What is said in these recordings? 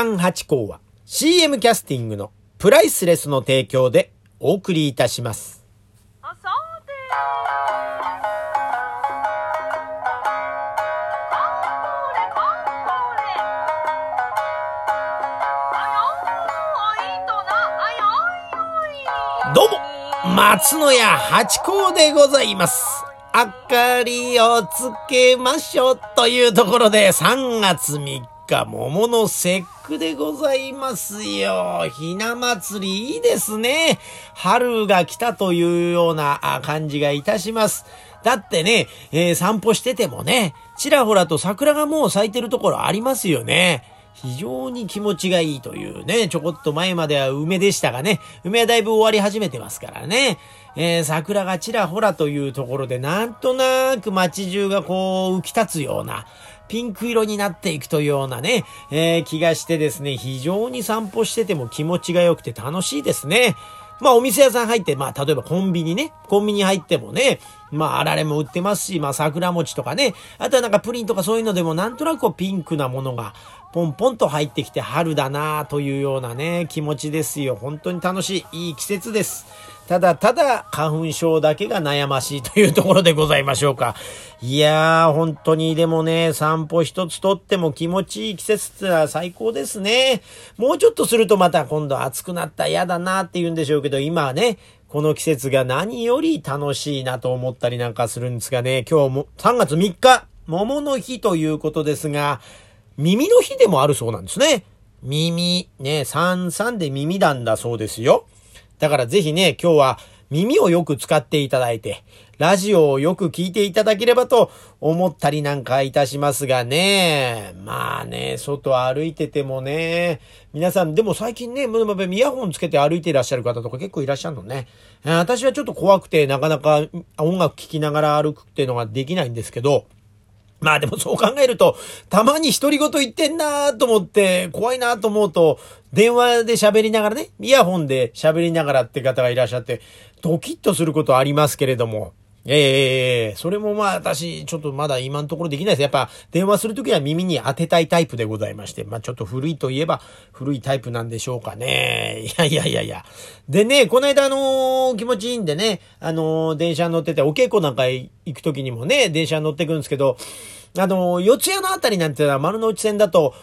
刊八甲は CM キャスティングのプライスレスの提供でお送りいたします。どうも松野屋八甲でございます。明かりをつけましょうというところで3月3日桃の節句でございますよ。ひな祭りいいですね。春が来たというような感じがいたします。だってね、散歩しててもね、ちらほらと桜がもう咲いてるところありますよね。非常に気持ちがいいというね、ちょこっと前までは梅でしたがね、梅はだいぶ終わり始めてますからね、桜がちらほらというところでなんとなく街中がこう浮き立つようなピンク色になっていくというようなね、気がしてですね、非常に散歩してても気持ちが良くて楽しいですね。まあお店屋さん入って、まあ例えばコンビニ入ってもね、まああられも売ってますし、まあ桜餅とかね、あとはなんかプリンとかそういうのでもなんとなくこうピンクなものがポンポンと入ってきて春だなというようなね、気持ちですよ。本当に楽しい、いい季節です。ただただ花粉症だけが悩ましいというところでございましょうか。いやー本当にでもね、散歩一つとっても気持ちいい季節ってのは最高ですね。もうちょっとするとまた今度暑くなった嫌だなって言うんでしょうけど、今はね、この季節が何より楽しいなと思ったりなんかするんですがね、今日も3月3日、桃の日ということですが、耳の日でもあるそうなんですね。耳、ね、33で耳なんだそうですよ。だからぜひね、今日は耳をよく使っていただいて、ラジオをよく聞いていただければと思ったりなんかいたしますがね。まあね、外歩いててもね、皆さんでも最近ね、イヤホンつけて歩いていらっしゃる方とか結構いらっしゃるのね。私はちょっと怖くてなかなか音楽聴きながら歩くっていうのができないんですけど、まあでもそう考えると、たまに独り言言ってんなと思って、怖いなと思うと、電話で喋りながらね、イヤホンで喋りながらって方がいらっしゃって、ドキッとすることありますけれども、それもまあ私、ちょっとまだ今のところできないです。やっぱ電話するときは耳に当てたいタイプでございまして、まあちょっと古いといえば古いタイプなんでしょうかね。いや。でね、この間気持ちいいんでね、電車乗っててお稽古なんか行くときにもね、電車乗ってくんですけど、四ツ谷のあたりなんていうのは丸の内線だと、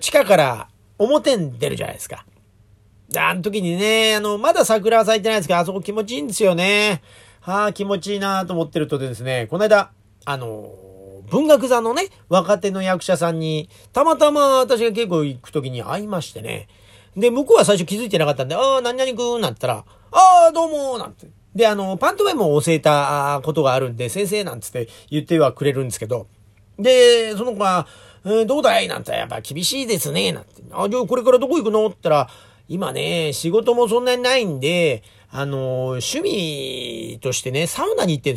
地下から表に出るじゃないですか。あの時にね、まだ桜は咲いてないですけど、あそこ気持ちいいんですよね。気持ちいいなと思ってるとですね、この間、文学座のね、若手の役者さんに、たまたま私が結構行くときに会いましてね。で、向こうは最初気づいてなかったんで、何々くーんなったら、どうもーなんて。で、パントマイムを教えたことがあるんで、先生なんつって言ってはくれるんですけど、で、その子が、どうだいなんて、やっぱ厳しいですね、なんて。じゃあこれからどこ行くのって言ったら、今ね、仕事もそんなにないんで、趣味としてね、サウナに行って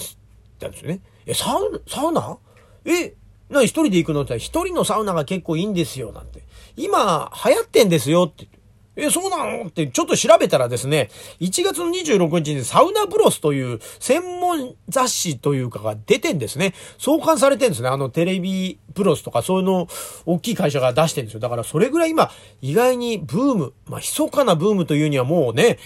たんですよね。サウナ一人で行くのって言ったら、一人のサウナが結構いいんですよ、なんて。今、流行ってんですよって。そうなのって、ちょっと調べたらですね、1月の26日にサウナブロスという専門雑誌というかが出てんですね。創刊されてんですね。テレビブロスとかそういうの大きい会社が出してんですよ。だからそれぐらい今、意外にブーム、密かなブームというにはもうね、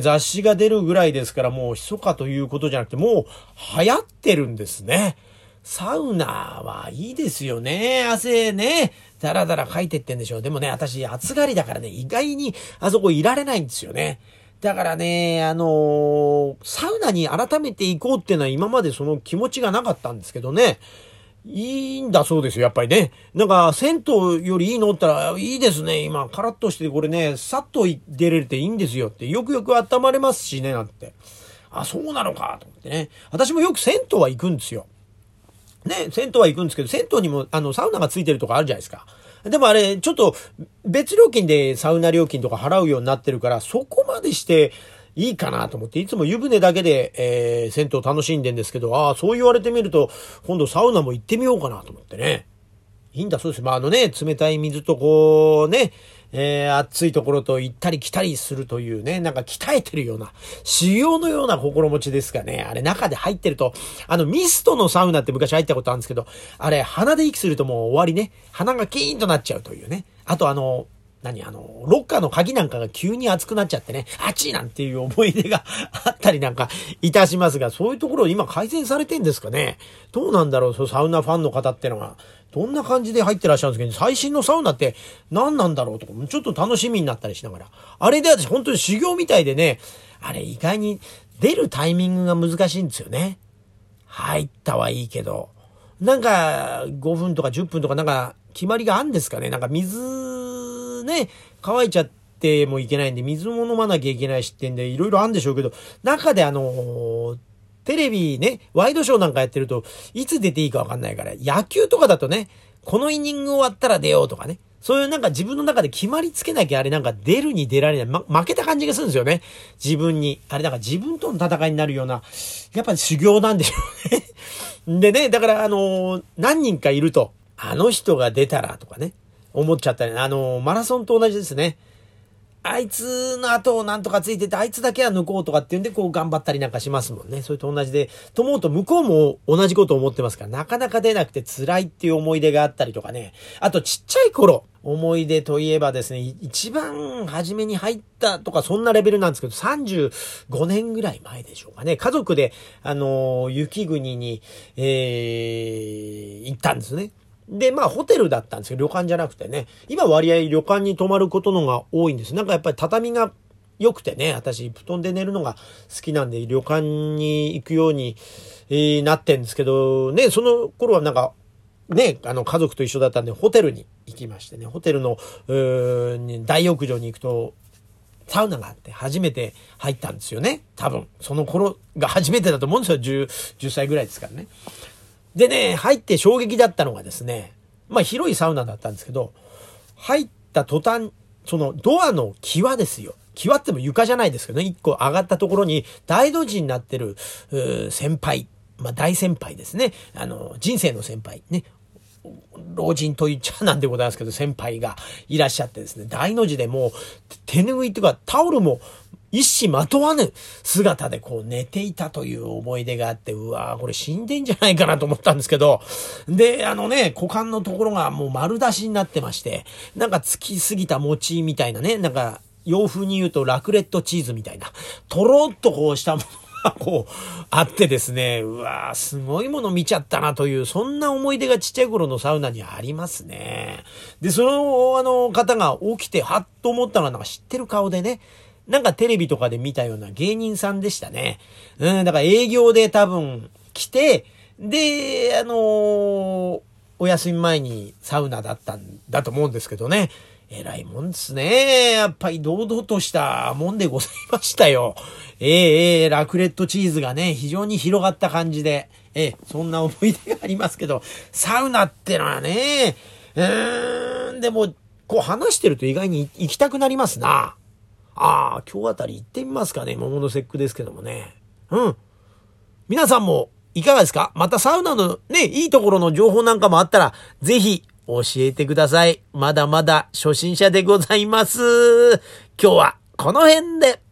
雑誌が出るぐらいですから、もう密かということじゃなくて、もう流行ってるんですね。サウナはいいですよね。汗ね、だらだらかいてってんでしょう。でもね、私暑がりだからね、意外にあそこいられないんですよね。だからね、サウナに改めて行こうっていうのは今までその気持ちがなかったんですけどね。いいんだそうですよ、やっぱりね。なんか、銭湯よりいいのって言ったら、いいですね、今、カラッとして、これね、さっと出れていいんですよって、よくよく温まれますしね、なんて。そうなのか、と思ってね。私もよく銭湯は行くんですよ。ね、銭湯は行くんですけど、銭湯にも、サウナがついてるとかあるじゃないですか。でもあれ、ちょっと、別料金でサウナ料金とか払うようになってるから、そこまでして、いいかなと思って、いつも湯船だけで、銭湯楽しんでんですけど、そう言われてみると、今度サウナも行ってみようかなと思ってね。いいんだそうです。冷たい水とこうね、熱いところと行ったり来たりするというね、なんか鍛えてるような、修行のような心持ちですかね。あれ中で入ってると、ミストのサウナって昔入ったことあるんですけど、あれ鼻で息するともう終わりね、鼻がキーンとなっちゃうというね。あとロッカーの鍵なんかが急に熱くなっちゃってね、あちいなんていう思い出があったりなんかいたしますが、そういうところ今改善されてんですかね。どうなんだろう、そのサウナファンの方ってのがどんな感じで入ってらっしゃるんですけど、最新のサウナって何なんだろうとかちょっと楽しみになったりしながら、あれで私本当に修行みたいでね、あれ意外に出るタイミングが難しいんですよね。入ったはいいけど、なんか5分とか10分とかなんか決まりがあるんですかね。なんか水ね、乾いちゃってもいけないんで水も飲まなきゃいけないしってんでいろいろあるんでしょうけど、中でテレビね、ワイドショーなんかやってるといつ出ていいかわかんないから、野球とかだとね、このイニング終わったら出ようとかね、そういうなんか自分の中で決まりつけなきゃ、あれなんか出るに出られない、負けた感じがするんですよね。自分に。あれなんか自分との戦いになるような、やっぱり修行なんでしょうね。でね、だから何人かいると、あの人が出たらとかね、思っちゃったり、マラソンと同じですね。あいつの後をなんとかついてて、あいつだけは抜こうとかっていうんで、こう頑張ったりなんかしますもんね。それと同じで、と思うと向こうも同じことを思ってますから、なかなか出なくて辛いっていう思い出があったりとかね。あとちっちゃい頃、思い出といえばですね、一番初めに入ったとかそんなレベルなんですけど、35年ぐらい前でしょうかね。家族で、雪国に、行ったんですね。で、まあ、ホテルだったんですけど、旅館じゃなくてね。今割合旅館に泊まることのが多いんです。なんかやっぱり畳が良くてね、私、布団で寝るのが好きなんで、旅館に行くようになってんですけど、ね、その頃はなんか、ね、家族と一緒だったんで、ホテルに行きましてね、ホテルの、大浴場に行くと、サウナがあって初めて入ったんですよね。多分、その頃が初めてだと思うんですよ。10歳ぐらいですからね。でね、入って衝撃だったのがですね、まあ広いサウナだったんですけど、入った途端、そのドアの際ですよ。際っても床じゃないですけどね、一個上がったところに大の字になってる先輩、まあ大先輩ですね。人生の先輩ね。老人と言っちゃなんでございますけど、先輩がいらっしゃってですね、大の字でもう手拭いとかタオルも一糸まとわぬ姿でこう寝ていたという思い出があって、うわー、これ死んでんじゃないかなと思ったんですけど、で股間のところがもう丸出しになってまして、なんかつきすぎた餅みたいなね、なんか洋風に言うとラクレットチーズみたいなとろっとこうしたものがこうあってですね、うわー、すごいもの見ちゃったなという、そんな思い出がちっちゃい頃のサウナにありますね。で、その方が起きてはっと思ったのが、なんか知ってる顔でね、なんかテレビとかで見たような芸人さんでしたね。だから営業で多分来て、で、お休み前にサウナだったんだと思うんですけどね。偉いもんですね。やっぱり堂々としたもんでございましたよ。ラクレットチーズがね、非常に広がった感じで、そんな思い出がありますけど、サウナってのはね、でも、こう話してると意外に行きたくなりますな。ああ、今日あたり行ってみますかね。桃の節句ですけどもね。皆さんもいかがですか？またサウナのね、いいところの情報なんかもあったら、ぜひ教えてください。まだまだ初心者でございます。今日はこの辺で。